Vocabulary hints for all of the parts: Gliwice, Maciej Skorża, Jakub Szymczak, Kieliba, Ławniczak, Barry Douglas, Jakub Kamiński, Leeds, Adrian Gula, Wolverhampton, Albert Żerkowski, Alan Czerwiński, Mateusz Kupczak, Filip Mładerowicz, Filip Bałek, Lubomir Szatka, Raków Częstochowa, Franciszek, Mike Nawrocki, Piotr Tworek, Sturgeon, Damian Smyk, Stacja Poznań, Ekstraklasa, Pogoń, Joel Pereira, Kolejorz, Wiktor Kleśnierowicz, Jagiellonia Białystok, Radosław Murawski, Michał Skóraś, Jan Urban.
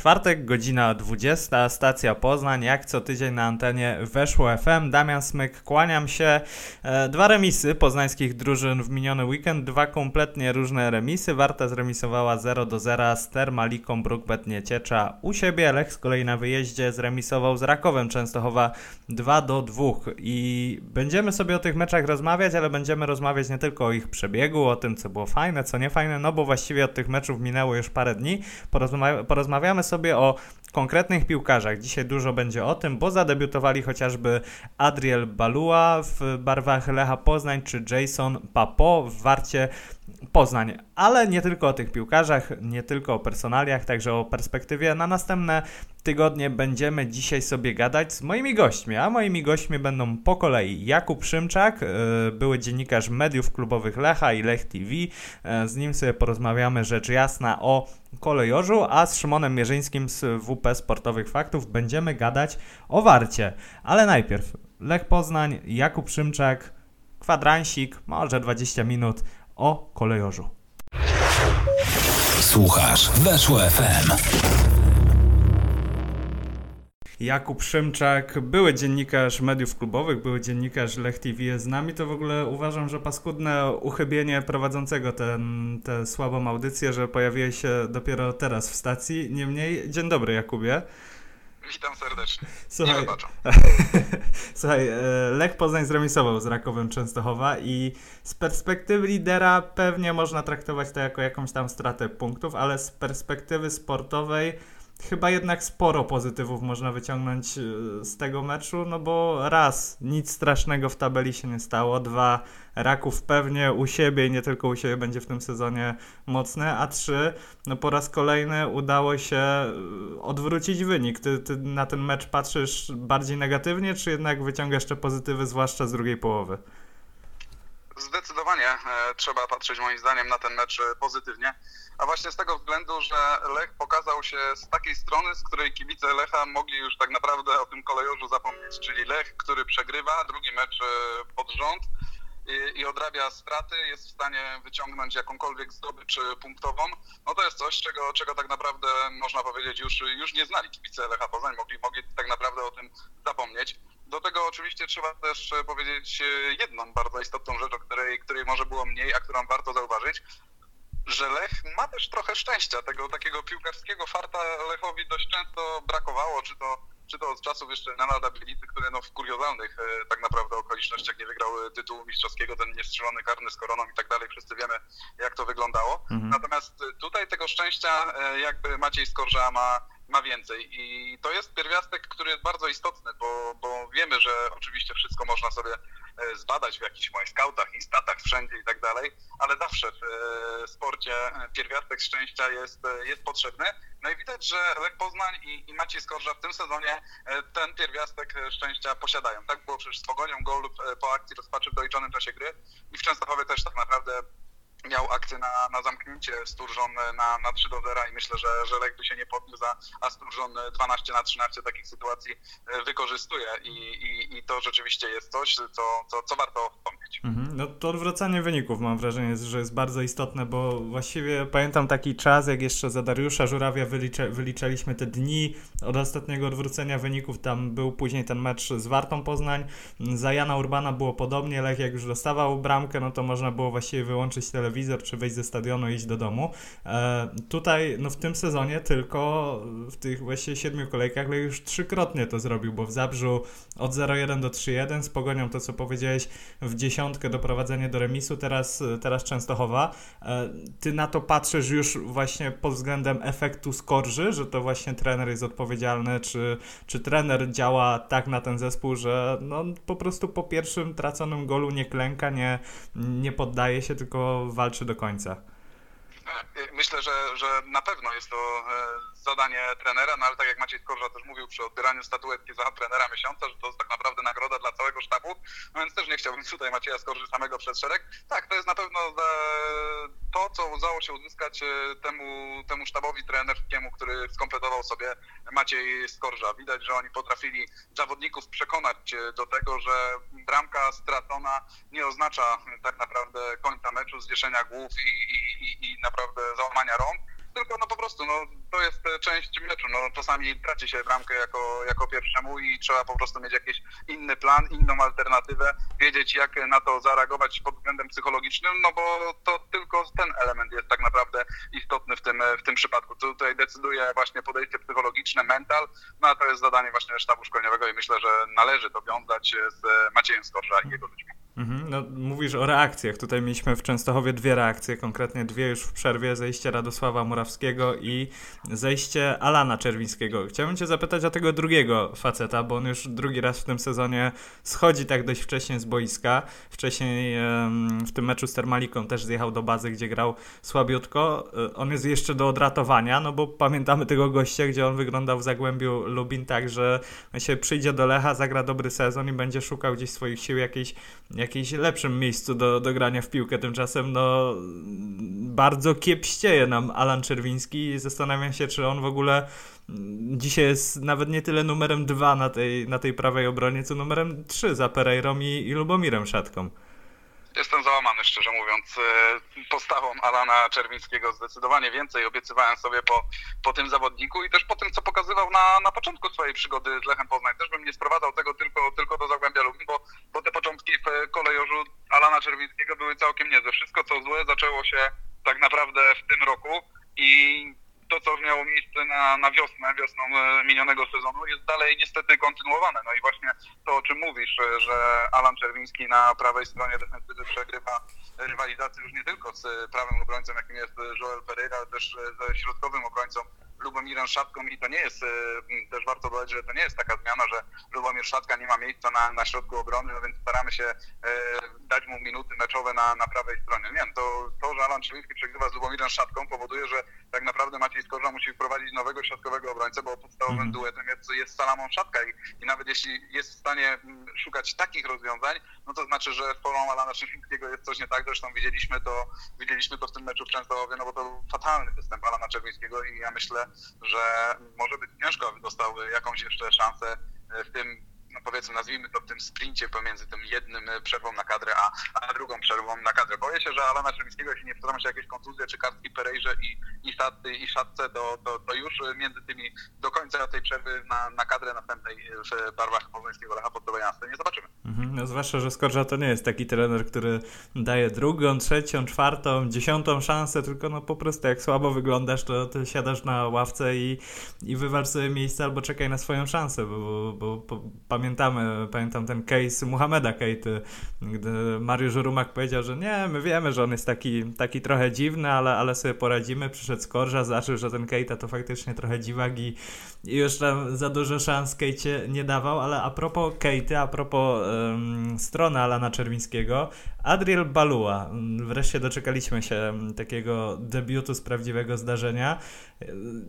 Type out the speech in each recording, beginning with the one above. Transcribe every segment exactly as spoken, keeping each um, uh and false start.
Czwartek, godzina dwudziesta, stacja Poznań, jak co tydzień na antenie Weszło F M. Damian Smyk, kłaniam się. Dwa remisy poznańskich drużyn w miniony weekend, dwa kompletnie różne remisy. Warta zremisowała zero do zera z Termaliką Brukbet Nieciecza u siebie. Lech z kolei na wyjeździe zremisował z Rakowem Częstochowa dwa do dwóch. I będziemy sobie o tych meczach rozmawiać, ale będziemy rozmawiać nie tylko o ich przebiegu, o tym, co było fajne, co niefajne, no bo właściwie od tych meczów minęło już parę dni. Porozma- porozmawiamy sobie o konkretnych piłkarzach. Dzisiaj dużo będzie o tym, bo zadebiutowali chociażby Adriel Ba Louy w barwach Lecha Poznań czy Jayson Papeau w Warcie Poznań. Ale nie tylko o tych piłkarzach, nie tylko o personaliach, także o perspektywie na następne tygodnie będziemy dzisiaj sobie gadać z moimi gośćmi, a moimi gośćmi będą po kolei Jakub Szymczak, były dziennikarz mediów klubowych Lecha i Lech T V. Z nim sobie porozmawiamy rzecz jasna o kolejorzu, a z Szymonem Mierzyńskim z W P Sportowych Faktów będziemy gadać o Warcie. Ale najpierw Lech Poznań, Jakub Szymczak, kwadransik, może dwadzieścia minut o kolejorzu. Słuchasz Weszło F M. Jakub Szymczak, były dziennikarz mediów klubowych, były dziennikarz Lech T V jest z nami. To w ogóle uważam, że paskudne uchybienie prowadzącego ten, tę słabą audycję, że pojawiłeś się dopiero teraz w stacji. Niemniej, dzień dobry Jakubie. Witam serdecznie. Słuchaj, nie wybaczam. Słuchaj, Lech Poznań zremisował z Rakowem Częstochowa i z perspektywy lidera pewnie można traktować to jako jakąś tam stratę punktów, ale z perspektywy sportowej chyba jednak sporo pozytywów można wyciągnąć z tego meczu, no bo raz, nic strasznego w tabeli się nie stało, dwa, Raków pewnie u siebie i nie tylko u siebie będzie w tym sezonie mocny, a trzy, no po raz kolejny udało się odwrócić wynik. Ty, ty na ten mecz patrzysz bardziej negatywnie, czy jednak wyciągasz te pozytywy, zwłaszcza z drugiej połowy? Zdecydowanie trzeba patrzeć moim zdaniem na ten mecz pozytywnie, a właśnie z tego względu, że Lech pokazał się z takiej strony, z której kibice Lecha mogli już tak naprawdę o tym kolejorzu zapomnieć, czyli Lech, który przegrywa drugi mecz pod rząd i, i odrabia straty, jest w stanie wyciągnąć jakąkolwiek zdobycz punktową, no to jest coś, czego, czego tak naprawdę można powiedzieć już, już nie znali kibice Lecha Poznań, mogli, mogli tak naprawdę o tym zapomnieć. Do tego oczywiście trzeba też powiedzieć jedną bardzo istotną rzecz, o której, której może było mniej, a którą warto zauważyć, że Lech ma też trochę szczęścia. Tego takiego piłkarskiego farta Lechowi dość często brakowało, czy to, czy to od czasów jeszcze Nenada Bielicy, który no w kuriozalnych tak naprawdę okolicznościach nie wygrał tytułu mistrzowskiego, ten niestrzelony karny z koroną i tak dalej, wszyscy wiemy jak to wyglądało. Mhm. Natomiast tutaj tego szczęścia jakby Maciej Skorża ma ma więcej i to jest pierwiastek, który jest bardzo istotny, bo, bo wiemy, że oczywiście wszystko można sobie zbadać w jakichś scoutach, instatach, wszędzie i tak dalej, ale zawsze w sporcie pierwiastek szczęścia jest, jest potrzebny. No i widać, że Lech Poznań i, i Maciej Skorża w tym sezonie ten pierwiastek szczęścia posiadają. Tak było przecież z Pogonią, gol po akcji rozpaczy w doliczonym czasie gry i w Częstochowie też tak naprawdę miał akcję na, na zamknięcie Sturgeon na, na trzy do zera i myślę, że, że Lech by się nie podniósł, a Sturgeon dwanaście na trzynaście takich sytuacji wykorzystuje i, i, i to rzeczywiście jest coś, co, co, co warto wspomnieć. Mhm. No to odwracanie wyników mam wrażenie, że jest bardzo istotne, bo właściwie pamiętam taki czas, jak jeszcze za Dariusza Żurawia wylicza, wyliczaliśmy te dni od ostatniego odwrócenia wyników, tam był później ten mecz z Wartą Poznań, za Jana Urbana było podobnie, Lech jak już dostawał bramkę, no to można było właściwie wyłączyć telewizję, telewizor, czy wejść ze stadionu i iść do domu. E, tutaj, no w tym sezonie tylko w tych właśnie siedmiu kolejkach, ale już trzykrotnie to zrobił, bo w Zabrzu od zero jeden do trzy jeden, z Pogonią to, co powiedziałeś, w dziesiątkę doprowadzenie do remisu, teraz, teraz Częstochowa. E, ty na to patrzysz już właśnie pod względem efektu Skorży, że to właśnie trener jest odpowiedzialny, czy, czy trener działa tak na ten zespół, że no po prostu po pierwszym traconym golu nie klęka, nie, nie poddaje się, tylko walczy do końca. Myślę, że, że na pewno jest to zadanie trenera, no ale tak jak Maciej Skorża też mówił przy odbieraniu statuetki za trenera miesiąca, że to jest tak naprawdę nagroda dla całego sztabu, no więc też nie chciałbym tutaj Macieja Skorży samego przez szereg. Tak, to jest na pewno to, co udało się uzyskać temu, temu sztabowi trenerskiemu, który skompletował sobie Maciej Skorża. Widać, że oni potrafili zawodników przekonać do tego, że bramka stracona nie oznacza tak naprawdę końca meczu, zwieszenia głów i, i, i, i naprawdę załamania rąk, tylko no po prostu no, to jest część meczu. No, czasami traci się bramkę jako, jako pierwszemu i trzeba po prostu mieć jakiś inny plan, inną alternatywę, wiedzieć jak na to zareagować pod względem psychologicznym, no bo to tylko ten element jest tak naprawdę istotny w tym, w tym przypadku. Tutaj decyduje właśnie podejście psychologiczne, mental, no a to jest zadanie właśnie sztabu szkoleniowego i myślę, że należy to wiązać z Maciejem Skorża i jego ludźmi. No, mówisz o reakcjach. Tutaj mieliśmy w Częstochowie dwie reakcje, konkretnie dwie już w przerwie. Zejście Radosława Murawskiego i zejście Alana Czerwińskiego. Chciałbym cię zapytać o tego drugiego faceta, bo on już drugi raz w tym sezonie schodzi tak dość wcześnie z boiska. Wcześniej w tym meczu z Termaliką też zjechał do bazy, gdzie grał słabiutko. On jest jeszcze do odratowania, no bo pamiętamy tego gościa, gdzie on wyglądał w Zagłębiu Lubin tak, że się przyjdzie do Lecha, zagra dobry sezon i będzie szukał gdzieś swoich sił jakiejś jakimś lepszym miejscu do, do grania w piłkę. Tymczasem no bardzo kiepścieje nam Alan Czerwiński i zastanawiam się, czy on w ogóle dzisiaj jest nawet nie tyle numerem dwa na tej, na tej prawej obronie, co numerem trzy za Pereirą i, i Lubomirem Szatką. Jestem załamany, szczerze mówiąc, postawą Alana Czerwińskiego. Zdecydowanie więcej obiecywałem sobie po, po tym zawodniku i też po tym, co pokazywał na, na początku swojej przygody z Lechem Poznań. Też bym nie sprowadzał tego tylko, tylko do Zagłębia Lubin, bo, bo te początki w kolejorzu Alana Czerwińskiego były całkiem niezłe. Wszystko, co złe, zaczęło się tak naprawdę w tym roku i to, co miało miejsce na, na wiosnę, wiosną minionego sezonu, jest dalej niestety kontynuowane. No i właśnie to, o czym mówisz, że Alan Czerwiński na prawej stronie defensywy przegrywa rywalizację już nie tylko z prawym obrońcą, jakim jest Joel Pereira, ale też ze środkowym obrońcą Lubomirem Szatką i to nie jest, też warto dodać, że to nie jest taka zmiana, że Lubomir Szatka nie ma miejsca na, na środku obrony, no więc staramy się e, dać mu minuty meczowe na, na prawej stronie. Nie wiem, to, to, że Alan Czerwiński przegrywa z Lubomirem Szatką powoduje, że tak naprawdę Maciej Skorża musi wprowadzić nowego środkowego obrońcę, bo podstawowym mm. duetem jest, jest Salamon Szatka i, i nawet jeśli jest w stanie szukać takich rozwiązań, no to znaczy, że z formą Alana Czerwińskiego jest coś nie tak, zresztą widzieliśmy to, widzieliśmy to w tym meczu w Częstochowie, no bo to był fatalny występ Alana Czerwińskiego i ja myślę, że może być ciężko, aby dostał jakąś jeszcze szansę w tym, no powiedzmy, nazwijmy to w tym sprincie pomiędzy tym jednym przerwą na kadrę, a, a drugą przerwą na kadrę. Boję się, że Alana Czerwińskiego, jeśli nie wtrąca się jakieś kontuzje czy kartki Perejrze i, i, Szatce, i Szatce, to, to, to już między tymi do końca tej przerwy na, na kadrę następnej w barwach poznańskiego Lecha Poddowej nie zobaczymy. Mhm, no zwłaszcza, że Skorża to nie jest taki trener, który daje drugą, trzecią, czwartą, dziesiątą szansę, tylko no po prostu jak słabo wyglądasz, to, to siadasz na ławce i, i wywalcz sobie miejsce albo czekaj na swoją szansę, bo, bo, bo Pamiętamy, pamiętam ten case Muhammada Kejty, gdy Mariusz Rumak powiedział, że nie, my wiemy, że on jest taki, taki trochę dziwny, ale, ale sobie poradzimy. Przyszedł Skorża, zaczął, że ten Kejta to faktycznie trochę dziwak i, i już tam za dużo szans Kejcie nie dawał, ale a propos Kejty, a propos ym, strony Alana Czerwińskiego, Adriel Ba Louy. Wreszcie doczekaliśmy się takiego debiutu z prawdziwego zdarzenia.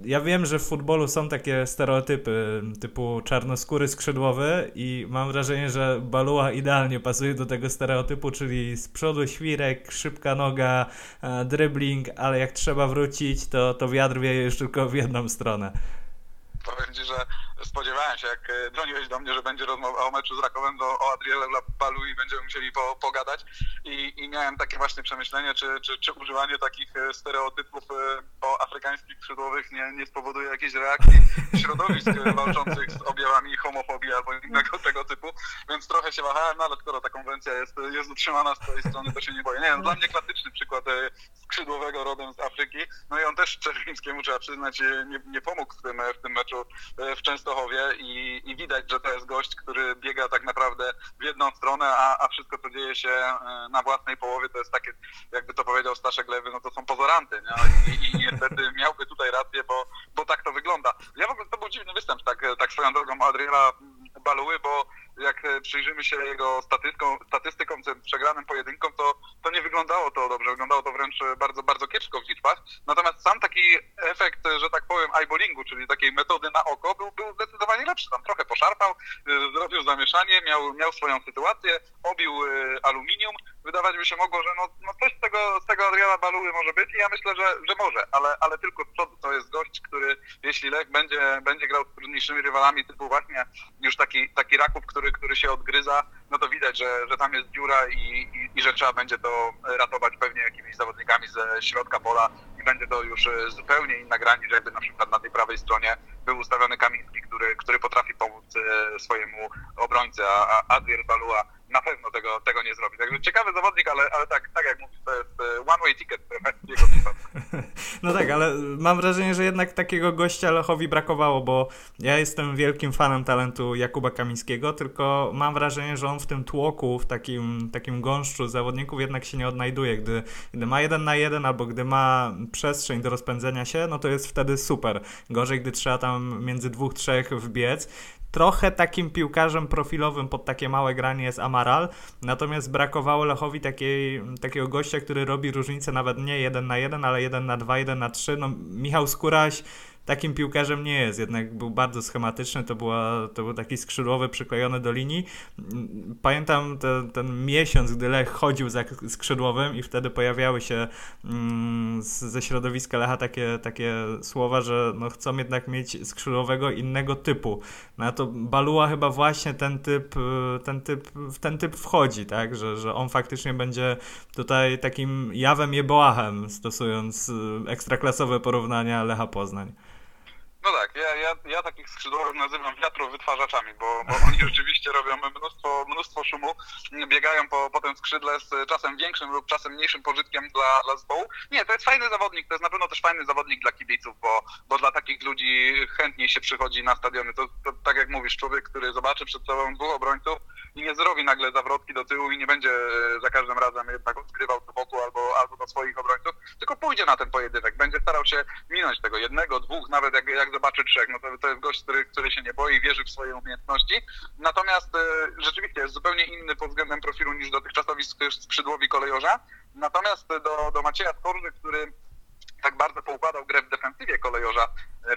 Ja wiem, że w futbolu są takie stereotypy typu czarnoskóry skrzydłowy, i mam wrażenie, że Ba Louy idealnie pasuje do tego stereotypu, czyli z przodu świrek, szybka noga, dribbling, ale jak trzeba wrócić, to, to wiatr wieje już tylko w jedną stronę. Powiem Ci, że spodziewałem się, jak dzwoniłeś do mnie, że będzie rozmowa o meczu z Rakowem, to o Adrielu Ba Louy i będziemy musieli po, pogadać I, i miałem takie właśnie przemyślenie, czy, czy, czy używanie takich stereotypów o afrykańskich skrzydłowych nie, nie spowoduje jakiejś reakcji środowisk walczących z objawami homofobii albo innego tego typu, więc trochę się wahałem, no ale skoro ta konwencja jest, jest utrzymana z tej strony, to się nie boję. Nie wiem, dla mnie klasyczny przykład skrzydłowego rodem z Afryki, no i on też Czerwińskiemu, trzeba przyznać, nie, nie pomógł w tym, w tym meczu w Częstochowie. I, i widać, że to jest gość, który biega tak naprawdę w jedną stronę, a, a wszystko, co dzieje się na własnej połowie, to jest takie, jakby to powiedział Staszek Lewy, no to są pozoranty, nie? I, i niestety miałby tutaj rację, bo, bo tak to wygląda. Ja w ogóle, to był dziwny występ, tak, tak swoją drogą Adriela Ba Louy, bo jak przyjrzymy się jego statystykom, statystykom przegranym pojedynkom, to, to nie wyglądało to dobrze, wyglądało to wręcz bardzo, bardzo kiepsko w liczbach. Natomiast sam taki efekt, że tak powiem, eyeballingu, czyli takiej metody na oko, był, był zdecydowanie lepszy. Tam trochę poszarpał, zrobił zamieszanie, miał, miał swoją sytuację, obił aluminium. Wydawać by się mogło, że no, no coś z tego, z tego Adriela Ba Louy może być i ja myślę, że, że może, ale, ale tylko z przodu to jest gość, który jeśli Lech będzie, będzie grał z trudniejszymi rywalami typu właśnie już taki, taki Raków, który, który się odgryza, no to widać, że, że tam jest dziura i, i, i że trzeba będzie to ratować pewnie jakimiś zawodnikami ze środka pola i będzie to już zupełnie inna gra, niż jakby na przykład na tej prawej stronie był ustawiony Kamiński, który, który potrafi pomóc swojemu obrońcy, a Adriel Ba Louy na pewno tego, tego nie zrobi. Także ciekawy zawodnik, ale, ale tak, tak jak mówisz, to jest one-way ticket w jego przypadku. No tak, ale mam wrażenie, że jednak takiego gościa Lechowi brakowało, bo ja jestem wielkim fanem talentu Jakuba Kamińskiego, tylko mam wrażenie, że on w tym tłoku, w takim, takim gąszczu zawodników jednak się nie odnajduje. Gdy, gdy ma jeden na jeden albo gdy ma przestrzeń do rozpędzenia się, no to jest wtedy super. Gorzej, gdy trzeba tam między dwóch, trzech wbiec. Trochę takim piłkarzem profilowym pod takie małe granie jest Amaral, natomiast brakowało Lechowi takiej, takiego gościa, który robi różnicę nawet nie jeden na jeden, ale jeden na dwa, jeden na trzy. No, Michał Skóraś takim piłkarzem nie jest, jednak był bardzo schematyczny, to, była, to był taki skrzydłowy przyklejony do linii. Pamiętam te, ten miesiąc, gdy Lech chodził za skrzydłowym i wtedy pojawiały się mm, ze środowiska Lecha takie, takie słowa, że no, chcą jednak mieć skrzydłowego innego typu. No to Ba Louy chyba właśnie ten typ, ten typ, w ten typ wchodzi, tak? Że, że on faktycznie będzie tutaj takim Jawem Jeboachem, stosując ekstraklasowe porównania Lecha Poznań. No tak, ja, ja, ja takich skrzydłowych nazywam wiatrowytwarzaczami, bo, bo oni rzeczywiście robią mnóstwo, mnóstwo szumu, biegają po, po tym skrzydle z czasem większym lub czasem mniejszym pożytkiem dla, dla zespołu. Nie, to jest fajny zawodnik, to jest na pewno też fajny zawodnik dla kibiców, bo, bo dla takich ludzi chętniej się przychodzi na stadiony. To, to tak jak mówisz, człowiek, który zobaczy przed sobą dwóch obrońców i nie zrobi nagle zawrotki do tyłu i nie będzie za każdym razem jednak odgrywał do boku albo, albo do swoich obrońców, tylko pójdzie na ten pojedynek, będzie starał się minąć tego jednego, dwóch, nawet jak, jak zobaczy trzech. No to, to jest gość, który, który się nie boi, wierzy w swoje umiejętności. Natomiast e, rzeczywiście jest zupełnie inny pod względem profilu niż dotychczasowi skrzydłowi kolejorza. Natomiast do, do Macieja Skorży, który tak bardzo poukładał grę w defensywie kolejorza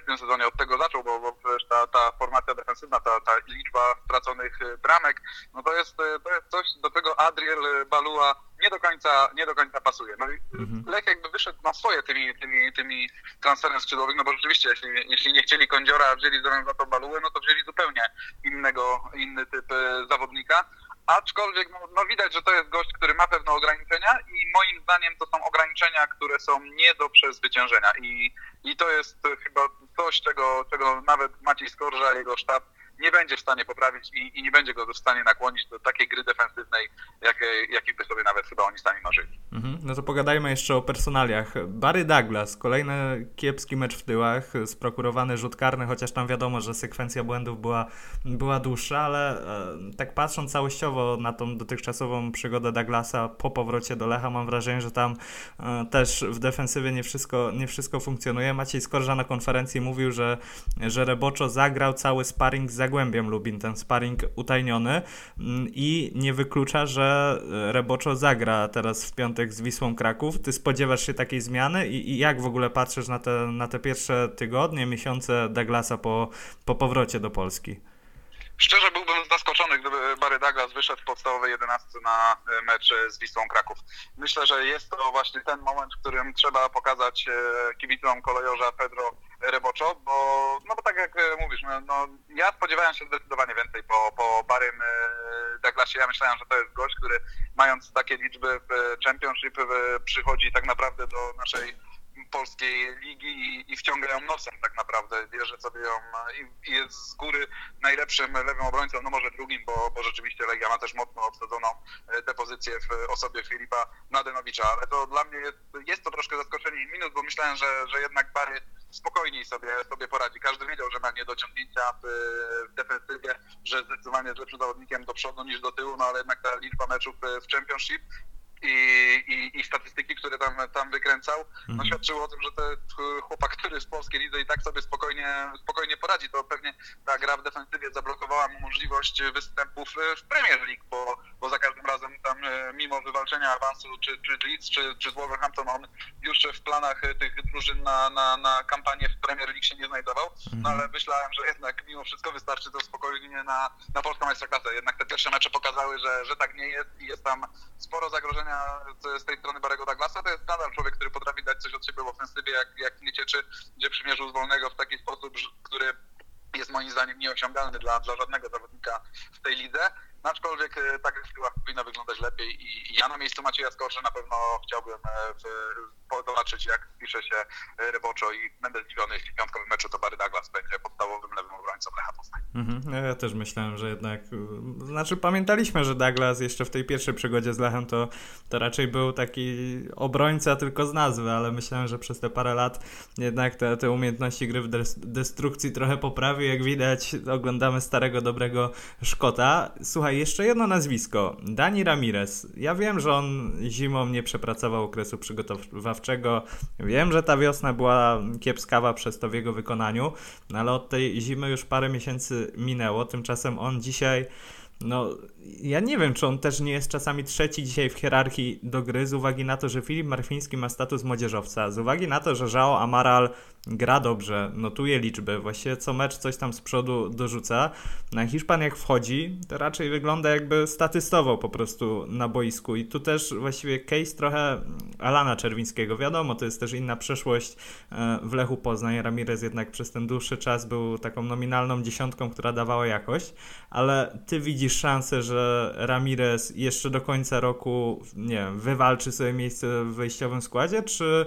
w tym sezonie, od tego zaczął, bo, bo ta, ta formacja defensywna, ta, ta liczba straconych bramek, no to jest, to jest coś, do tego Adriel Ba Louy nie do końca, nie do końca pasuje. No i mhm. Lech jakby wyszedł na swoje tymi, tymi, tymi transferem skrzydłowych, no bo rzeczywiście, jeśli, jeśli nie chcieli Kądziora, a wzięli za to Ba Louy, no to wzięli zupełnie innego, inny typ zawodnika. Aczkolwiek no, no widać, że to jest gość, który ma pewne ograniczenia i moim zdaniem to są ograniczenia, które są nie do przezwyciężenia i, i to jest chyba coś, czego, czego nawet Maciej Skorża, jego sztab nie będzie w stanie poprawić i, i nie będzie go w stanie nakłonić do takiej gry defensywnej, jakiej, jakiej by sobie nawet chyba oni sami marzyli. Mhm, no to pogadajmy jeszcze o personaliach. Barry Douglas, kolejny kiepski mecz w tyłach, sprokurowany rzut karny, chociaż tam wiadomo, że sekwencja błędów była, była dłuższa, ale e, tak patrząc całościowo na tą dotychczasową przygodę Douglasa po powrocie do Lecha, mam wrażenie, że tam e, też w defensywie nie wszystko, nie wszystko funkcjonuje. Maciej Skorża na konferencji mówił, że, że Reboczo zagrał cały sparring z Zagłębiem Lubin, ten sparring utajniony, i nie wyklucza, że Reboczo zagra teraz w piątek z Wisłą Kraków. Ty spodziewasz się takiej zmiany i, i jak w ogóle patrzysz na te, na te pierwsze tygodnie, miesiące Douglasa po, po powrocie do Polski? Szczerze byłbym zaskoczony, gdyby Barry Douglas wyszedł w podstawowej jedenastce na mecz z Wisłą Kraków. Myślę, że jest to właśnie ten moment, w którym trzeba pokazać kibicom kolejorza Pedro Reboczo, bo, no bo tak jak mówisz, no, no ja spodziewałem się zdecydowanie więcej po, po Barrym Douglasie. Ja myślałem, że to jest gość, który mając takie liczby w Championship przychodzi tak naprawdę do naszej polskiej ligi i wciągają nosem tak naprawdę, bierze sobie ją i jest z góry najlepszym lewym obrońcą, no może drugim, bo, bo rzeczywiście Legia ma też mocno obsadzoną tę pozycję w osobie Filipa Mladenowicza, ale to dla mnie jest, jest to troszkę zaskoczenie i minus, bo myślałem, że, że jednak Barry spokojniej sobie, sobie poradzi. Każdy wiedział, że ma niedociągnięcia w, w defensywie, że zdecydowanie jest lepszym zawodnikiem do przodu niż do tyłu, no ale jednak ta liczba meczów w Championship I, i, i statystyki, które tam, tam wykręcał, no świadczyło o tym, że ten chłopak, który z polskiej lidze i tak sobie spokojnie, spokojnie poradzi. To pewnie ta gra w defensywie zablokowała mu możliwość występów w Premier League, bo, bo za każdym razem tam mimo wywalczenia awansu czy, czy Leeds, czy, czy z Wolverhampton, on już w planach tych drużyn na, na, na kampanię w Premier League się nie znajdował, no ale myślałem, że jednak mimo wszystko wystarczy to spokojnie na, na polską ekstraklasę. Jednak te pierwsze mecze pokazały, że, że tak nie jest i jest tam sporo zagrożenia z tej strony Barry'ego Douglasa. To jest nadal człowiek, który potrafi dać coś od siebie w ofensywie, jak, jak Niecieczy, gdzie przymierzył z wolnego w taki sposób, który jest moim zdaniem nieosiągalny dla, dla żadnego zawodnika w tej lidze. aczkolwiek ta gra powinna wyglądać lepiej i ja na miejscu Macieja Skorży na pewno chciałbym zobaczyć, jak pisze się Reboczo i będę zdziwiony, jeśli w piątkowym meczu to Barry Douglas będzie podstawowym lewym obrońcą Lecha Poznań. Mhm, ja też myślałem, że jednak, znaczy pamiętaliśmy, że Douglas jeszcze w tej pierwszej przygodzie z Lechem to, to raczej był taki obrońca tylko z nazwy, ale myślałem, że przez te parę lat jednak te, te umiejętności gry w destrukcji trochę poprawił. Jak widać, oglądamy starego, dobrego Szkota. Słuchaj, jeszcze jedno nazwisko. Dani Ramirez. Ja wiem, że on zimą nie przepracował okresu przygotowawczego. Wiem, że ta wiosna była kiepskawa przez to w jego wykonaniu, no ale od tej zimy już parę miesięcy minęło. Tymczasem on dzisiaj, no ja nie wiem, czy on też nie jest czasami trzeci dzisiaj w hierarchii do gry, z uwagi na to, że Filip Marfiński ma status młodzieżowca, z uwagi na to, że João Amaral gra dobrze, notuje liczby, właściwie co mecz coś tam z przodu dorzuca. Na Hiszpan jak wchodzi, to raczej wygląda jakby statystował po prostu na boisku i tu też właściwie case trochę Alana Czerwińskiego, wiadomo, to jest też inna przeszłość w Lechu Poznań. Ramirez jednak przez ten dłuższy czas był taką nominalną dziesiątką, która dawała jakość, ale ty widzisz szansę, że Ramirez jeszcze do końca roku, nie wiem, wywalczy sobie miejsce w wyjściowym składzie, czy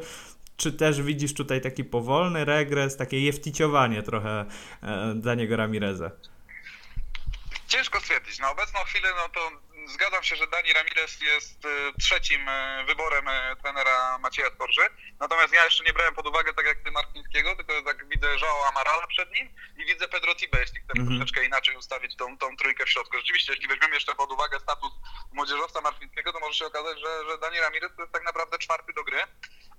Czy też widzisz tutaj taki powolny regres, takie jefticiowanie trochę e, dla niego Ramireza? Ciężko stwierdzić. Na obecną chwilę no to zgadzam się, że Dani Ramirez jest trzecim wyborem trenera Macieja Skorży. Natomiast ja jeszcze nie brałem pod uwagę, tak jak ty, Marcińskiego, tylko tak widzę João Amarala przed nim i widzę Pedro Tibbe, jeśli chcemy mm-hmm. troszeczkę inaczej ustawić tą, tą trójkę w środku. Rzeczywiście, jeśli weźmiemy jeszcze pod uwagę status młodzieżowca Marcińskiego, to może się okazać, że, że Dani Ramirez to jest tak naprawdę czwarty do gry.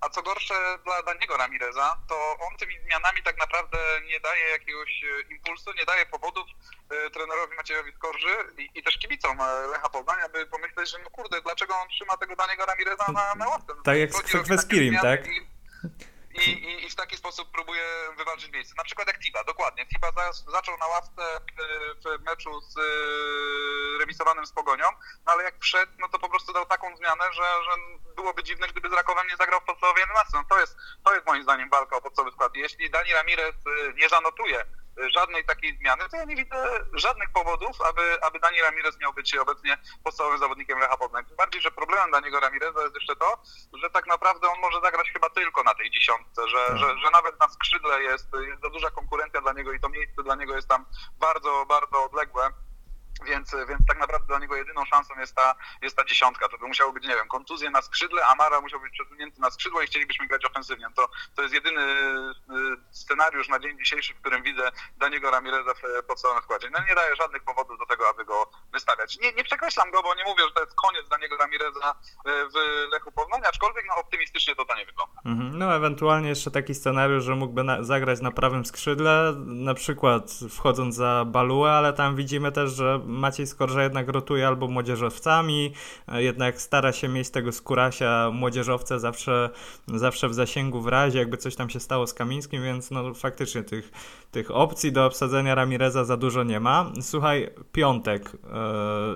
A co gorsze dla Daniego Ramireza, to on tymi zmianami tak naprawdę nie daje jakiegoś impulsu, nie daje powodów trenerowi Maciejowi Skorży i, i też kibicom Lecha Poznań, aby pomyśleć, że no kurde, dlaczego on trzyma tego Daniego Ramireza na, na ławce? Tak jak z Kweskirim, tak? I, i, I w taki sposób próbuje wywalczyć miejsce. Na przykład jak Tibbe, dokładnie. Tibbe zaczął na ławce w meczu z remisowanym z Pogonią, no ale jak wszedł, no to po prostu dał taką zmianę, że, że byłoby dziwne, gdyby z Rakowem nie zagrał w podstawowej jedenastce. No to jest, to jest moim zdaniem walka o podstawowy skład. Jeśli Dani Ramirez nie zanotuje żadnej takiej zmiany, to ja nie widzę żadnych powodów, aby, aby Dani Ramirez miał być obecnie podstawowym zawodnikiem Lecha Poznań. Tym bardziej, że problemem Daniego Ramireza jest jeszcze to, że tak naprawdę on może zagrać chyba tylko na tej dziesiątce, że, hmm. że, że nawet na skrzydle jest, jest za duża konkurencja dla niego i to miejsce dla niego jest tam bardzo, bardzo odległe. Więc, więc tak naprawdę dla niego jedyną szansą jest ta, jest ta dziesiątka. To by musiało być, nie wiem, kontuzje na skrzydle, Amara musiał być przesunięty na skrzydło i chcielibyśmy grać ofensywnie. To, to jest jedyny scenariusz na dzień dzisiejszy, w którym widzę Daniego Ramireza w podstawowym składzie. No nie daje żadnych powodów do tego, aby go wystawiać. Nie, nie przekreślam go, bo nie mówię, że to jest koniec Daniego Ramireza w Lechu Poznań, aczkolwiek no, optymistycznie to nie wygląda. Mhm. No ewentualnie jeszcze taki scenariusz, że mógłby na- zagrać na prawym skrzydle, na przykład wchodząc za Ba Louy, ale tam widzimy też, że Maciej Skorża jednak rotuje albo młodzieżowcami, jednak stara się mieć tego skórasia, młodzieżowca zawsze, zawsze w zasięgu w razie, jakby coś tam się stało z Kamińskim, więc no faktycznie tych, tych opcji do obsadzenia Ramireza za dużo nie ma. Słuchaj, piątek,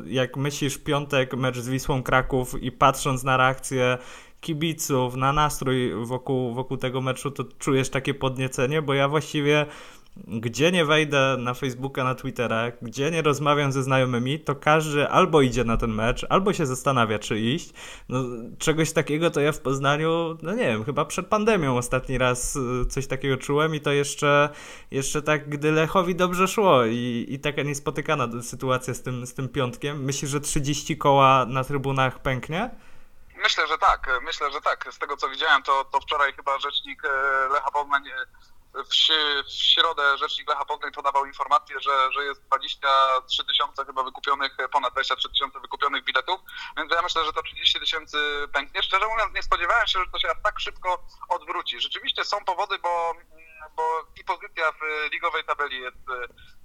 jak myślisz piątek mecz z Wisłą Kraków i patrząc na reakcję kibiców, na nastrój wokół, wokół tego meczu, to czujesz takie podniecenie, bo ja właściwie gdzie nie wejdę na Facebooka, na Twittera, gdzie nie rozmawiam ze znajomymi, to każdy albo idzie na ten mecz, albo się zastanawia, czy iść. No, czegoś takiego to ja w Poznaniu, no nie wiem, chyba przed pandemią ostatni raz coś takiego czułem i to jeszcze, jeszcze tak, gdy Lechowi dobrze szło i, i taka niespotykana sytuacja z tym, z tym piątkiem. Myślisz, że trzydzieści koła na trybunach pęknie? Myślę, że tak. Myślę, że tak. Z tego, co widziałem, to, to wczoraj chyba rzecznik Lecha Poznań W, w środę rzecznik Lecha Poznań podawał informację, że, że jest dwadzieścia trzy tysiące chyba wykupionych, ponad dwadzieścia trzy tysiące wykupionych biletów, więc ja myślę, że to trzydzieści tysięcy pęknie. Szczerze mówiąc, nie spodziewałem się, że to się aż tak szybko odwróci. Rzeczywiście są powody, bo, bo i pozycja w ligowej tabeli jest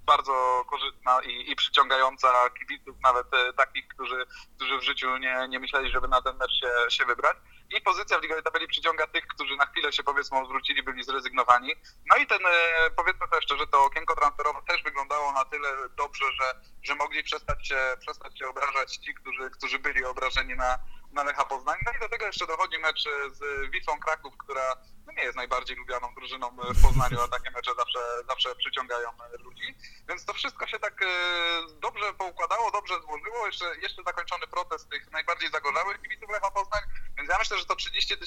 bardzo korzystna i, i przyciągająca kibiców, nawet takich, którzy, którzy w życiu nie, nie myśleli, żeby na ten mecz się, się wybrać. I pozycja w ligowej tabeli przyciąga tych, którzy na chwilę się powiedzmy odwrócili, byli zrezygnowani. No i ten, powiedzmy też szczerze, to okienko transferowe też wyglądało na tyle dobrze, że, że mogli przestać się, przestać się obrażać ci, którzy, którzy byli obrażeni na, na Lecha Poznań. No i do tego jeszcze dochodzi mecz z Wisłą Kraków, która no nie jest najbardziej lubianą drużyną w Poznaniu, a takie mecze zawsze, zawsze przyciągają ludzi. Więc to wszystko się tak dobrze poukładało, dobrze złożyło. Jeszcze, jeszcze zakończony protest tych najbardziej zagorzałych kibiców Lecha Poznań. Więc ja myślę, że to trzydzieści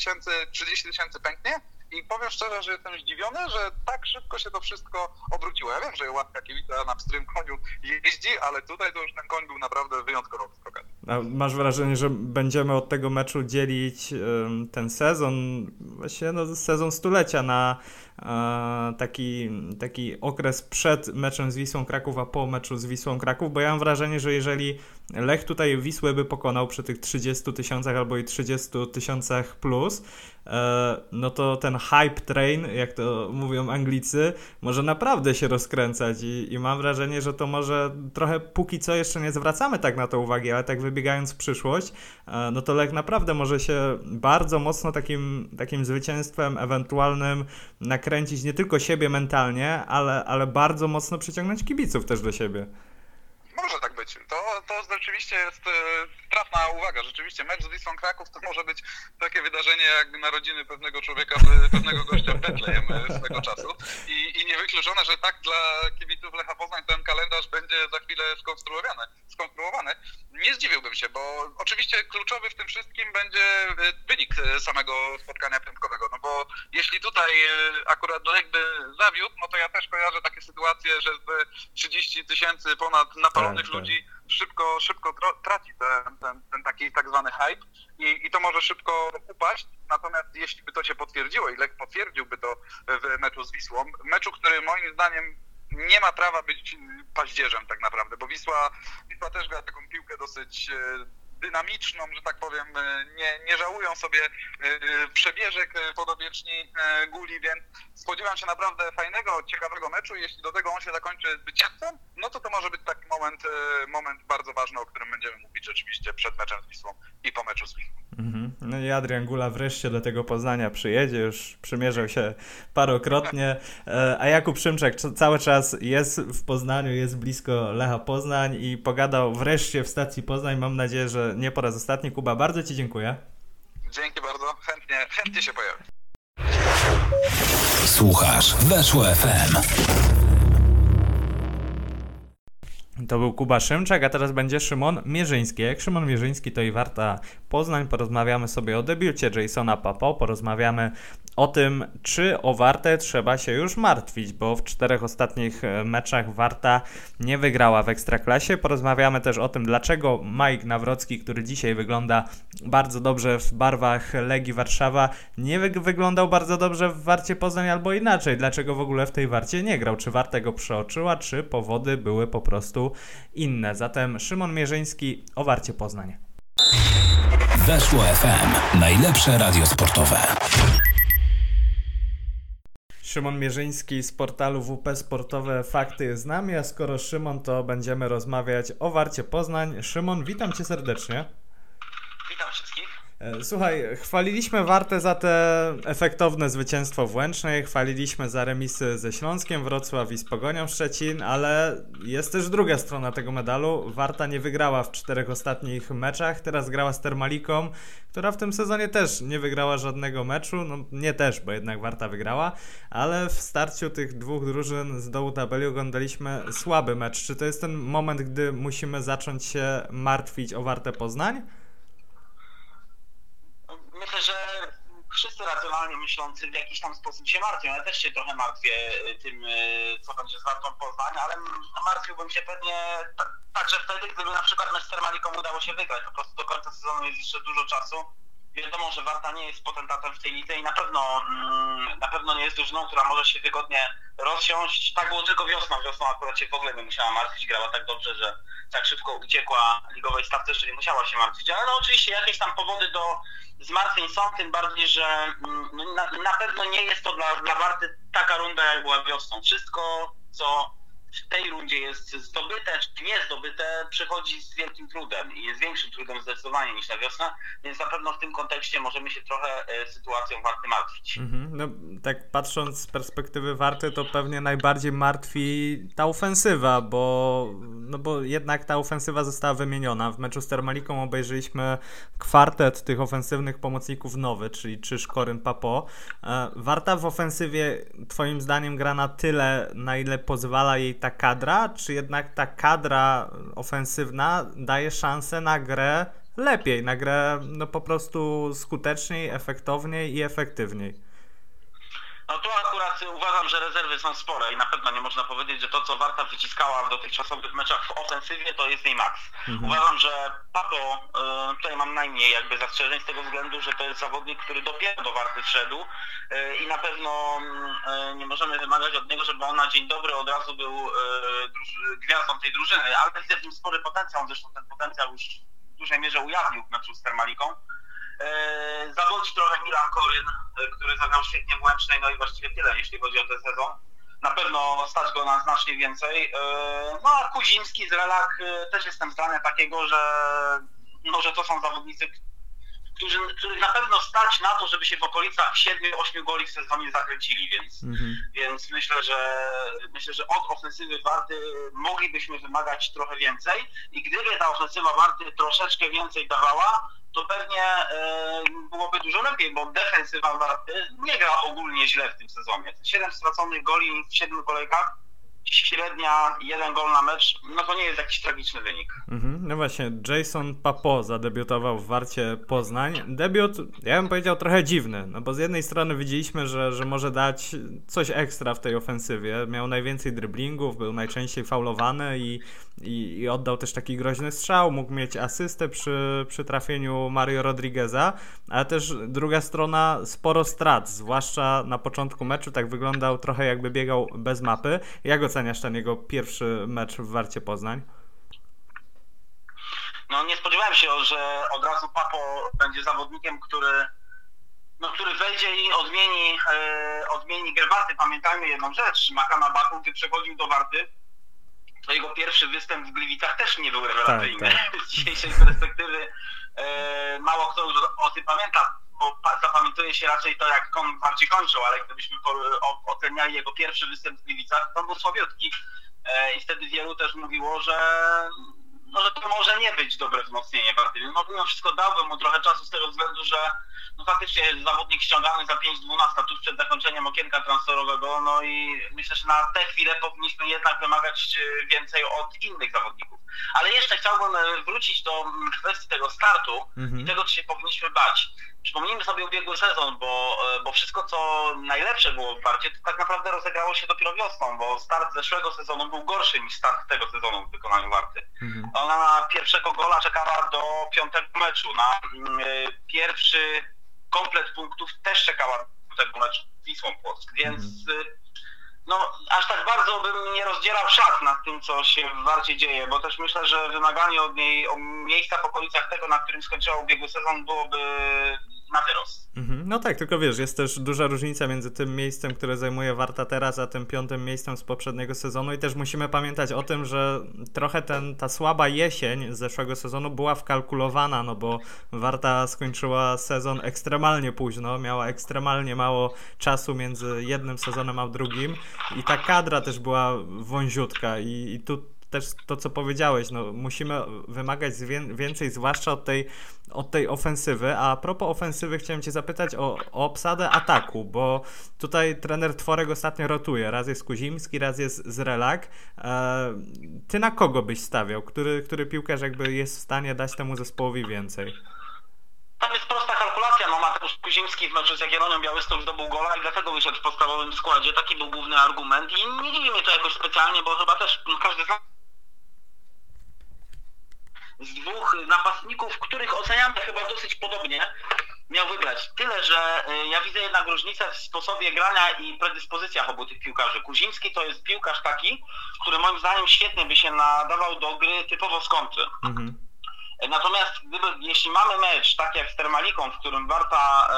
tysięcy pęknie. I powiem szczerze, że jestem zdziwiony, że tak szybko się to wszystko obróciło. Ja wiem, że łatka kibica na pstrym koniu jeździ, ale tutaj to już ten koń był naprawdę wyjątkowo wysoki. Masz wrażenie, że będziemy od tego meczu dzielić ten sezon, właśnie no, sezon stulecia na taki, taki okres przed meczem z Wisłą Kraków, a po meczu z Wisłą Kraków, bo ja mam wrażenie, że jeżeli Lech tutaj Wisłę by pokonał przy tych trzydziestu tysiącach albo i trzydziestu tysiącach plus, no to ten hype train, jak to mówią Anglicy, może naprawdę się rozkręcać i, i mam wrażenie, że to może trochę póki co jeszcze nie zwracamy tak na to uwagi, ale tak wybiegając w przyszłość, no to Lech naprawdę może się bardzo mocno takim, takim zwycięstwem ewentualnym nakręcić nie tylko siebie mentalnie, ale, ale bardzo mocno przyciągnąć kibiców też do siebie. Może tak być. To, to rzeczywiście jest trafna uwaga. Rzeczywiście mecz z Wisłą Kraków to może być takie wydarzenie jak narodziny pewnego człowieka, pewnego gościa w Betlejem swego czasu. I, i niewykluczone, że tak dla kibiców Lecha Poznań ten kalendarz będzie za chwilę skonstruowany. skonstruowany. Nie zdziwiłbym się, bo oczywiście kluczowy w tym wszystkim będzie wynik samego spotkania piątkowego. No bo jeśli tutaj akurat Lech by zawiódł, no to ja też kojarzę takie sytuacje, że trzydzieści tysięcy ponad napalonych ludzi szybko, szybko traci ten, ten, ten taki tak zwany hype i, i to może szybko upaść, natomiast jeśli by to się potwierdziło i Lech potwierdziłby to w meczu z Wisłą, meczu, który moim zdaniem nie ma prawa być paździerzem tak naprawdę, bo Wisła, Wisła też gra taką piłkę dosyć dynamiczną, że tak powiem, nie, nie żałują sobie przebieżek podobieczni Guli, więc spodziewam się naprawdę fajnego, ciekawego meczu. Jeśli do tego on się zakończy zwycięstwem, no to to może być taki moment, moment bardzo ważny, o którym będziemy mówić rzeczywiście przed meczem z Wisłą i po meczu z Wisłą. Mhm. No i Adrian Gula wreszcie do tego Poznania przyjedzie, już przymierzał się parokrotnie, a Jakub Szymczak cały czas jest w Poznaniu, jest blisko Lecha Poznań i pogadał wreszcie w stacji Poznań. Mam nadzieję, że nie po raz ostatni. Kuba, bardzo Ci dziękuję. Dzięki bardzo, chętnie, chętnie się pojawię. Słuchasz Weszło F M. To był Kuba Szymczak, a teraz będzie Szymon Mierzyński. Jak Szymon Mierzyński, to i Warta Poznań. Porozmawiamy sobie o debiucie Jaysona Papeau, porozmawiamy o tym, czy o Wartę trzeba się już martwić, bo w czterech ostatnich meczach Warta nie wygrała w Ekstraklasie. Porozmawiamy też o tym, dlaczego Mike Nawrocki, który dzisiaj wygląda bardzo dobrze w barwach Legii Warszawa, nie wyglądał bardzo dobrze w Warcie Poznań, albo inaczej. Dlaczego w ogóle w tej Warcie nie grał? Czy Warta go przeoczyła, czy powody były po prostu inne? Zatem Szymon Mierzyński o Warcie Poznań. Weszło F M. Najlepsze radio sportowe. Szymon Mierzyński z portalu W P Sportowe Fakty jest z nami, a skoro Szymon, to będziemy rozmawiać o Warcie Poznań. Szymon, witam Cię serdecznie. Witam wszystkich. Słuchaj, chwaliliśmy Wartę za te efektowne zwycięstwo w Łęcznej, chwaliliśmy za remisy ze Śląskiem Wrocław i z Pogonią Szczecin, ale jest też druga strona tego medalu. Warta nie wygrała w czterech ostatnich meczach, teraz grała z Termaliką, która w tym sezonie też nie wygrała żadnego meczu, no nie też, bo jednak Warta wygrała, ale w starciu tych dwóch drużyn z dołu tabeli oglądaliśmy słaby mecz. Czy to jest ten moment, gdy musimy zacząć się martwić o Wartę Poznań? Myślę, że wszyscy racjonalnie myślący w jakiś tam sposób się martwią. Ja też się trochę martwię tym, co będzie z Wartą Poznań, ale martwiłbym się pewnie t- także wtedy, gdyby na przykład mecz z Termaliką udało się wygrać. Po prostu do końca sezonu jest jeszcze dużo czasu. Wiadomo, że Warta nie jest potentatem w tej lidze i na pewno, na pewno nie jest drużyną, która może się wygodnie rozsiąść. Tak było tylko wiosną. Wiosną akurat się w ogóle nie musiała martwić. Grała tak dobrze, że tak szybko uciekła ligowej stawce, że nie musiała się martwić. Ale no oczywiście jakieś tam powody do zmartwień są, tym bardziej, że na, na pewno nie jest to dla, dla Warty taka runda, jak była wiosną. Wszystko, co w tej rundzie jest zdobyte, czy nie zdobyte, przychodzi z wielkim trudem i jest większym trudem zdecydowanie niż na wiosnę, więc na pewno w tym kontekście możemy się trochę sytuacją Warty martwić. Mm-hmm. No, tak patrząc z perspektywy Warty, to pewnie najbardziej martwi ta ofensywa, bo, no bo jednak ta ofensywa została wymieniona. W meczu z Termaliką obejrzeliśmy kwartet tych ofensywnych pomocników nowy, czyli Czyż, Koryn, Papeau. Warta w ofensywie twoim zdaniem gra na tyle, na ile pozwala jej ta kadra, czy jednak ta kadra ofensywna daje szansę na grę lepiej, na grę no po prostu skuteczniej, efektowniej i efektywniej? No tu akurat uważam, że rezerwy są spore i na pewno nie można powiedzieć, że to, co Warta wyciskała w dotychczasowych meczach w ofensywie, to jest jej maks. Mhm. Uważam, że Papeau, tutaj mam najmniej jakby zastrzeżeń z tego względu, że to jest zawodnik, który dopiero do Warty wszedł i na pewno nie możemy wymagać od niego, żeby on na dzień dobry od razu był gwiazdą tej drużyny, ale widzę w nim spory potencjał, zresztą ten potencjał już w dużej mierze ujawnił w meczu z Termaliką. Zawodzi trochę Milan Koryn, który zagrał świetnie w Łęcznej, no i właściwie tyle, jeśli chodzi o ten sezon. Na pewno stać go na znacznie więcej. No a Kuzimski z Relak też jestem zdania takiego, że, no, że to są zawodnicy, którzy, których na pewno stać na to, żeby się w okolicach siedmiu ośmiu goli w sezonie zakręcili, więc, mhm. więc myślę, że myślę, że od ofensywy Warty moglibyśmy wymagać trochę więcej i gdyby ta ofensywa Warty troszeczkę więcej dawała, to pewnie y, byłoby dużo lepiej, bo defensywa Warty nie gra ogólnie źle w tym sezonie. siedem straconych goli w siedmiu kolejkach, średnia jeden gol na mecz, no to nie jest jakiś tragiczny wynik. Mm-hmm. No właśnie, Jayson Papeau zadebiutował w Warcie Poznań. Debiut, ja bym powiedział, trochę dziwny, no bo z jednej strony widzieliśmy, że, że może dać coś ekstra w tej ofensywie. Miał najwięcej driblingów, był najczęściej faulowany i, i, i oddał też taki groźny strzał, mógł mieć asystę przy, przy trafieniu Mario Rodrigueza, ale też druga strona sporo strat, zwłaszcza na początku meczu, tak wyglądał trochę jakby biegał bez mapy. Ja go Oceniasz ten jego pierwszy mecz w Warcie Poznań? No nie spodziewałem się, że od razu Papeau będzie zawodnikiem, który, no, który wejdzie i odmieni, e, odmieni grę Warty. Pamiętajmy jedną rzecz, Makana Baku, gdy przechodził do Warty, to jego pierwszy występ w Gliwicach też nie był rewelacyjny. Tak, tak. Z dzisiejszej perspektywy e, mało kto już o tym pamięta, bo zapamiętuje się raczej to, jak bardziej kończył, ale gdybyśmy oceniali jego pierwszy występ w Gliwicach, to był słabiutki. I wtedy wielu też mówiło, że, no, że to może nie być dobre wzmocnienie Warty. No mimo wszystko dałbym mu trochę czasu z tego względu, że no, faktycznie zawodnik ściągany za pięć dwanaście tuż przed zakończeniem okienka transferowego, no i myślę, że na tę chwilę powinniśmy jednak wymagać więcej od innych zawodników. Ale jeszcze chciałbym wrócić do kwestii tego startu mhm. i tego, czy się powinniśmy bać. Przypomnijmy sobie ubiegły sezon, bo, bo wszystko, co najlepsze było w Warcie, to tak naprawdę rozegrało się dopiero wiosną, bo start zeszłego sezonu był gorszy niż start tego sezonu w wykonaniu Warty. Mhm. Ona na pierwszego gola czekała do piątego meczu, na y, pierwszy komplet punktów też czekała do tego meczu z Wisłą Płock, więc mhm. y, no aż tak bardzo bym nie rozdzierał szat nad tym, co się w Warcie dzieje, bo też myślę, że wymaganie od niej o miejsca w okolicach tego, na którym skończyła ubiegły sezon, byłoby na wyrost. Mhm. No tak, tylko wiesz, jest też duża różnica między tym miejscem, które zajmuje Warta teraz, a tym piątym miejscem z poprzedniego sezonu i też musimy pamiętać o tym, że trochę ten, ta słaba jesień z zeszłego sezonu była wkalkulowana, no bo Warta skończyła sezon ekstremalnie późno, miała ekstremalnie mało czasu między jednym sezonem a drugim i ta kadra też była wąziutka i, i tu też to, co powiedziałeś, no musimy wymagać więcej, zwłaszcza od tej, od tej ofensywy, a propos ofensywy chciałem Cię zapytać o, o obsadę ataku, bo tutaj trener Tworek ostatnio rotuje, raz jest Kuzimski, raz jest z Relak. Eee, ty na kogo byś stawiał? Który, który piłkarz jakby jest w stanie dać temu zespołowi więcej? Tam jest prosta kalkulacja, no Mateusz Kuzimski w meczu z Jagiellonią Białystok zdobył gola i dlatego wyszedł w podstawowym składzie, taki był główny argument i nie dziwi mnie to jakoś specjalnie, bo chyba też każdy zna z dwóch napastników, których oceniamy chyba dosyć podobnie, miał wygrać. Tyle, że ja widzę jednak różnicę w sposobie grania i predyspozycjach obu tych piłkarzy. Kuzimski to jest piłkarz taki, który moim zdaniem świetnie by się nadawał do gry typowo z kąty. Mhm. Natomiast gdyby, jeśli mamy mecz, tak jak z Termaliką, w którym Warta,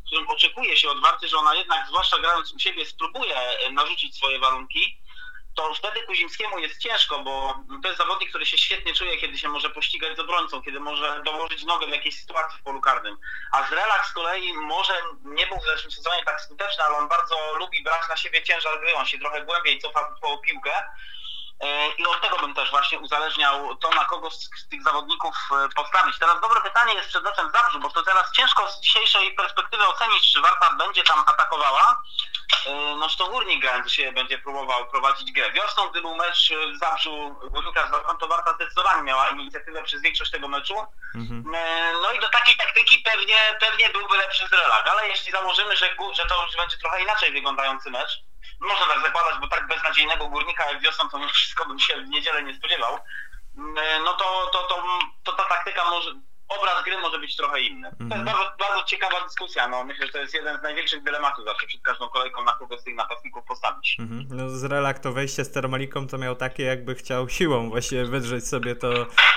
w którym oczekuje się od Warty, że ona jednak, zwłaszcza grając u siebie, spróbuje narzucić swoje warunki, to wtedy Kuzimskiemu jest ciężko, bo to jest zawodnik, który się świetnie czuje, kiedy się może pościgać z obrońcą, kiedy może dołożyć nogę w jakiejś sytuacji w polu karnym. A z Relak z kolei może nie był w zeszłym sezonie tak skuteczny, ale on bardzo lubi brać na siebie ciężar gry, on się trochę głębiej cofa po piłkę. I od tego bym też właśnie uzależniał to, na kogo z tych zawodników postawić. Teraz dobre pytanie jest przed meczem w Zabrzu, bo to teraz ciężko z dzisiejszej perspektywy ocenić, czy Warta będzie tam atakowała. No to Górnik grając się będzie próbował prowadzić grę. Wiosną, gdy był mecz w Zabrzu Górnika z Wartą, to Warta zdecydowanie miała inicjatywę przez większość tego meczu. Mhm. No i do takiej taktyki pewnie, pewnie byłby lepszy z Relak, ale jeśli założymy, że, że to już będzie trochę inaczej wyglądający mecz, można tak zakładać, bo tak beznadziejnego Górnika jak wiosną to wszystko bym się w niedzielę nie spodziewał, no to, to, to, to ta taktyka może, obraz gry może być trochę inny. Mm-hmm. To jest bardzo, bardzo ciekawa dyskusja, no myślę, że to jest jeden z największych dylematów zawsze przed każdą kolejką, na kogo z tych napastników postawić. Mm-hmm. No z Relak to wejście z Termaliką to miał takie, jakby chciał siłą właśnie wydrzeć sobie to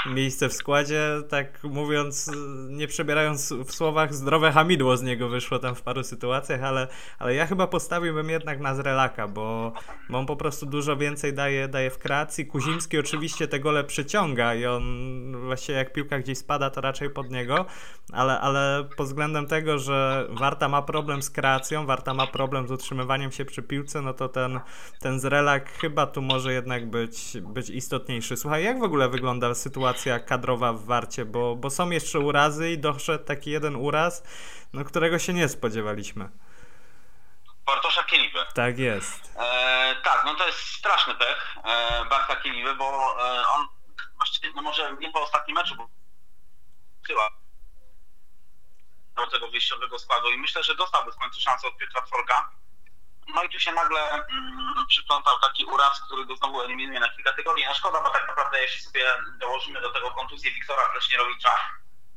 miejsce w składzie, tak mówiąc, nie przebierając w słowach, zdrowe hamidło z niego wyszło tam w paru sytuacjach, ale, ale ja chyba postawiłbym jednak na z Relaka, bo on po prostu dużo więcej daje, daje w kreacji. Kuzimski oczywiście te gole przyciąga i on właśnie jak piłka gdzieś spada, to raczej pod niego, ale, ale pod względem tego, że Warta ma problem z kreacją, Warta ma problem z utrzymywaniem się przy piłce, no to ten, ten z Relak chyba tu może jednak być, być istotniejszy. Słuchaj, jak w ogóle wygląda sytuacja kadrowa w Warcie, bo, bo są jeszcze urazy i doszedł taki jeden uraz, no, którego się nie spodziewaliśmy. Bartosza Kieliby. Tak jest. E, tak, no to jest straszny pech e, Barta Kieliby, bo e, on właściwie, no może nie po ostatnim meczu, bo do tego wyjściowego składu i myślę, że dostałby w końcu szansę od Piotra Tworka. No i tu się nagle mm, przyplątał taki uraz, który go znowu eliminuje na kilka tygodni. A szkoda, bo tak naprawdę jeśli sobie dołożymy do tego kontuzję Wiktora Kleśnierowicza,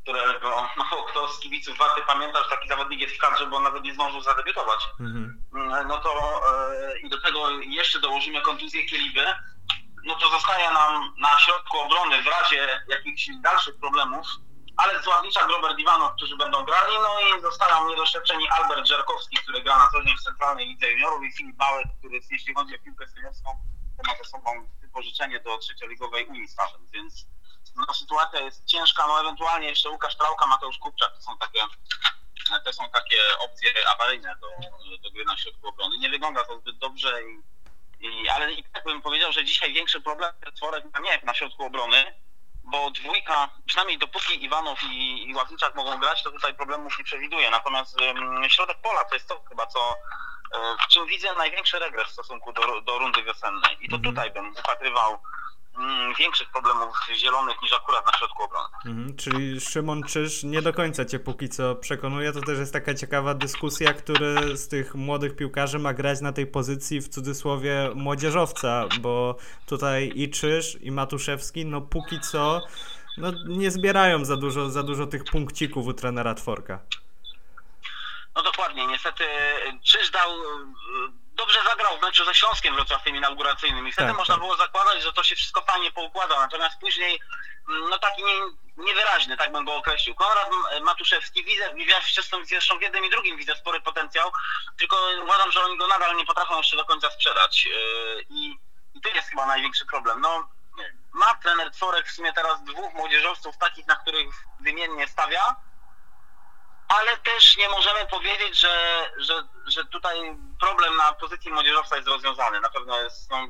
którego no, kto z kibiców Warty pamięta, że taki zawodnik jest w kadrze, bo nawet nie zdążył zadebiutować. Mhm. No to i e, do tego jeszcze dołożymy kontuzję Kieliby. No to zostaje nam na środku obrony w razie jakichś dalszych problemów ale z Ładnicza Robert Iwanow, którzy będą grali, no i zostaną niedoświadczeni Albert Żerkowski, który gra na co dzień w Centralnej Lidze Juniorów i Filip Bałek, który jeśli chodzi o piłkę seniorską, to ma ze sobą wypożyczenie do trzecioligowej Unii Stawem, więc no, sytuacja jest ciężka, no ewentualnie jeszcze Łukasz Trałka, Mateusz Kupczak, to są takie, to są takie opcje awaryjne do, do gry na środku obrony. Nie wygląda to zbyt dobrze, i, i, ale i tak bym powiedział, że dzisiaj większy problem Tworek ma nie na środku obrony, bo dwójka, przynajmniej dopóki Iwanow i, i Ławniczak mogą grać, to tutaj problemów nie przewiduje. Natomiast ym, środek pola to jest to chyba, co, y, w czym widzę największy regres w stosunku do, do rundy wiosennej. I to mm-hmm. tutaj bym wypatrywał mm, większych problemów zielonych niż akurat na środku obrony. Mm-hmm. Czyli Szymon Czyż nie do końca cię póki co przekonuje. To też jest taka ciekawa dyskusja, który z tych młodych piłkarzy ma grać na tej pozycji w cudzysłowie młodzieżowca, bo tutaj i Czyż, i Matuszewski, no póki co no nie zbierają za dużo, za dużo tych punkcików u trenera Tworka. No dokładnie, niestety Czyż dał... Dobrze zagrał w meczu ze Śląskiem Wrocławiem inauguracyjnym i wtedy tak, można tak. było zakładać, że to się wszystko fajnie poukłada, natomiast później no taki nie, niewyraźny, tak bym go określił. Konrad Matuszewski, widzę, zresztą w jednym i drugim widzę spory potencjał, tylko uważam, że oni go nadal nie potrafią jeszcze do końca sprzedać i, i to jest chyba największy problem. No, ma trener Tworek w sumie teraz dwóch młodzieżowców, takich, na których wymiennie stawia, ale też nie możemy powiedzieć, że, że, że tutaj problem na pozycji młodzieżowca jest rozwiązany. Na pewno jest, no,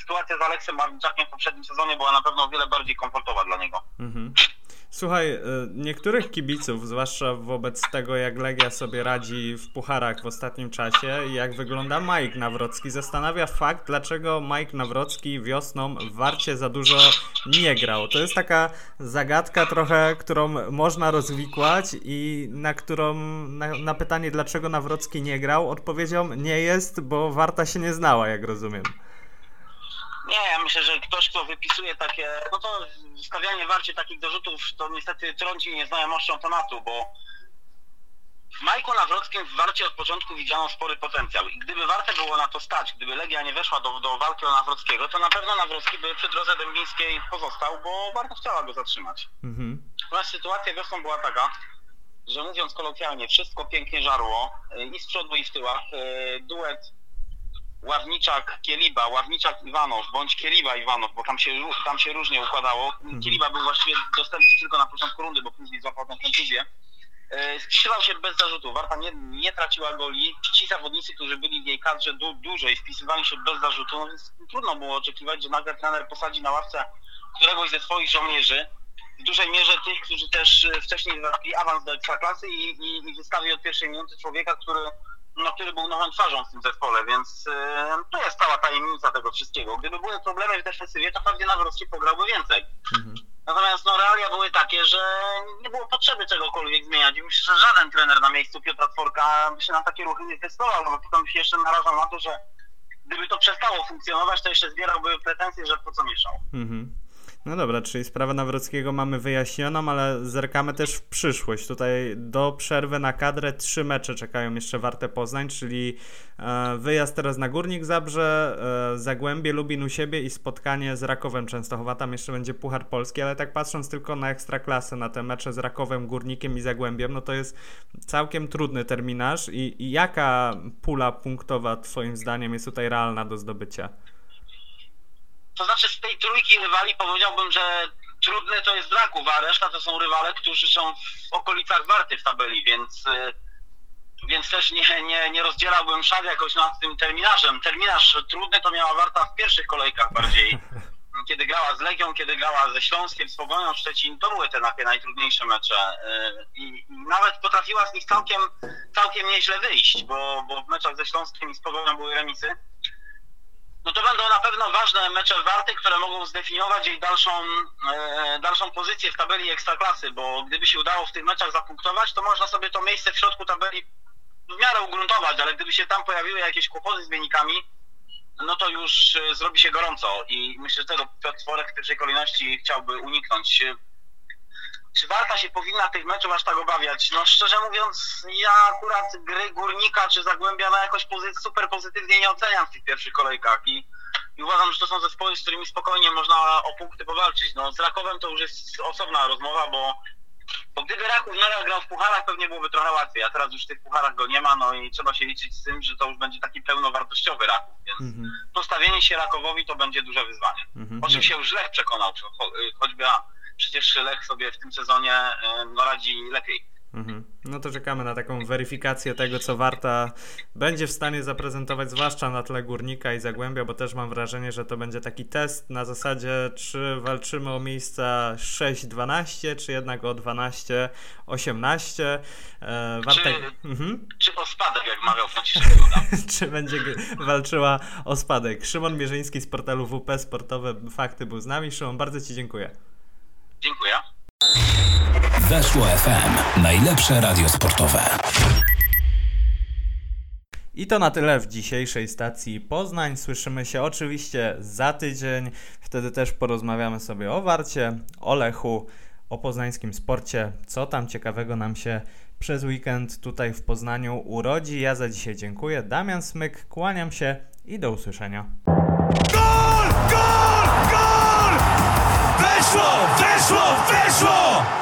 sytuacja z Aleksem Barwiczakiem w poprzednim sezonie była na pewno o wiele bardziej komfortowa dla niego. Mhm. Słuchaj, niektórych kibiców, zwłaszcza wobec tego, jak Legia sobie radzi w pucharach w ostatnim czasie i jak wygląda Mike Nawrocki, zastanawia fakt, dlaczego Mike Nawrocki wiosną w Warcie za dużo nie grał. To jest taka zagadka trochę, którą można rozwikłać i na którą, na, na pytanie, dlaczego Nawrocki nie grał, odpowiedzią nie jest, bo Warta się nie znała, jak rozumiem. Nie, ja myślę, że ktoś, kto wypisuje takie, no to stawianie Warcie takich dorzutów, to niestety trąci nieznajomością tematu, bo w Majku Nawrockim w Warcie od początku widziano spory potencjał i gdyby Wartę było na to stać, gdyby Legia nie weszła do, do walki o Nawrockiego, to na pewno Nawrocki by przy drodze dęblińskiej pozostał, bo Warta chciała go zatrzymać. Mhm. Natomiast sytuacja wiosną była taka, że mówiąc kolokwialnie, wszystko pięknie żarło i z przodu i w tyłach, duet Ławniczak Kieliba, Ławniczak Iwanow, bądź Kieliba Iwanow, bo tam się, tam się różnie układało. Kieliba był właściwie dostępny tylko na początku rundy, bo później złapał tę kontuzję. Spisał się bez zarzutu, Warta nie, nie traciła goli. Ci zawodnicy, którzy byli w jej kadrze du, dłużej, wpisywali się bez zarzutu, no więc trudno było oczekiwać, że nagle trener posadzi na ławce któregoś ze swoich żołnierzy, w dużej mierze tych, którzy też wcześniej zaczęli awans do ekstraklasy i, i, i wystawi od pierwszej minuty człowieka, który, no, który był nową twarzą w tym zespole, więc yy, to jest cała tajemnica tego wszystkiego. Gdyby były problemy w defensywie, to pewnie Nawrocki pograłby więcej. Mhm. Natomiast no, realia były takie, że nie było potrzeby czegokolwiek zmieniać i myślę, że żaden trener na miejscu Piotra Tworka by się na takie ruchy nie testował, bo potem się jeszcze narażał na to, że gdyby to przestało funkcjonować, to jeszcze zbierałby pretensje, że po co mieszał. Mhm. No dobra, czyli sprawę Nawrockiego mamy wyjaśnioną, ale zerkamy też w przyszłość. Tutaj do przerwy na kadrę trzy mecze czekają jeszcze Wartę Poznań, czyli wyjazd teraz na Górnik Zabrze, Zagłębie Lubin u siebie i spotkanie z Rakowem Częstochowa. Tam jeszcze będzie Puchar Polski, ale tak patrząc tylko na Ekstraklasę, na te mecze z Rakowem, Górnikiem i Zagłębiem, no to jest całkiem trudny terminarz. I, i jaka pula punktowa twoim zdaniem jest tutaj realna do zdobycia? To znaczy z tej trójki rywali powiedziałbym, że trudne to jest Raków, a reszta to są rywale, którzy są w okolicach Warty w tabeli, więc, więc też nie, nie, nie rozdzielałbym szat jakoś nad tym terminarzem. Terminarz trudny to miała Warta w pierwszych kolejkach bardziej. Kiedy grała z Legią, kiedy grała ze Śląskiem, z Pogonią, Szczecin, to były te takie najtrudniejsze mecze. I nawet potrafiła z nich całkiem, całkiem nieźle wyjść, bo, bo w meczach ze Śląskiem i z Pogonią były remisy. No to będą na pewno ważne mecze Warty, które mogą zdefiniować jej dalszą, e, dalszą pozycję w tabeli Ekstraklasy, bo gdyby się udało w tych meczach zapunktować, to można sobie to miejsce w środku tabeli w miarę ugruntować, ale gdyby się tam pojawiły jakieś kłopoty z wynikami, no to już e, zrobi się gorąco i myślę, że tego Piotr Tworek w pierwszej kolejności chciałby uniknąć. Czy Warta się powinna tych meczów aż tak obawiać? No szczerze mówiąc, ja akurat gry Górnika czy Zagłębia na jakoś pozy- super pozytywnie nie oceniam w tych pierwszych kolejkach i, i uważam, że to są zespoły, z którymi spokojnie można o punkty powalczyć. No z Rakowem to już jest osobna rozmowa, bo, bo gdyby Raków nadal grał w pucharach, pewnie byłoby trochę łatwiej, a teraz już w tych pucharach go nie ma, no i trzeba się liczyć z tym, że to już będzie taki pełnowartościowy Raków, więc mhm. postawienie się Rakowowi to będzie duże wyzwanie. Mhm. O czym się już Lech przekonał, cho- choćby a, przecież Lech sobie w tym sezonie no, radzi lepiej. Mhm. No to czekamy na taką weryfikację tego, co Warta będzie w stanie zaprezentować, zwłaszcza na tle Górnika i Zagłębia, bo też mam wrażenie, że to będzie taki test na zasadzie, czy walczymy o miejsca sześć dwanaście, czy jednak o dwanaście osiemnaście. E, Warta... czy, mhm. czy o spadek, jak mawiał Franciszek czy będzie walczyła o spadek. Szymon Mierzyński z portalu W P Sportowe Fakty był z nami. Szymon, bardzo ci dziękuję. Dziękuję. Weszło F M. Najlepsze radio sportowe. I to na tyle w dzisiejszej stacji Poznań. Słyszymy się oczywiście za tydzień. Wtedy też porozmawiamy sobie o Warcie, o Lechu, o poznańskim sporcie. Co tam ciekawego nam się przez weekend tutaj w Poznaniu urodzi. Ja za dzisiaj dziękuję. Damian Smyk, kłaniam się i do usłyszenia. Gol! Gol! Gol! Weszło! Weszło! Weszło!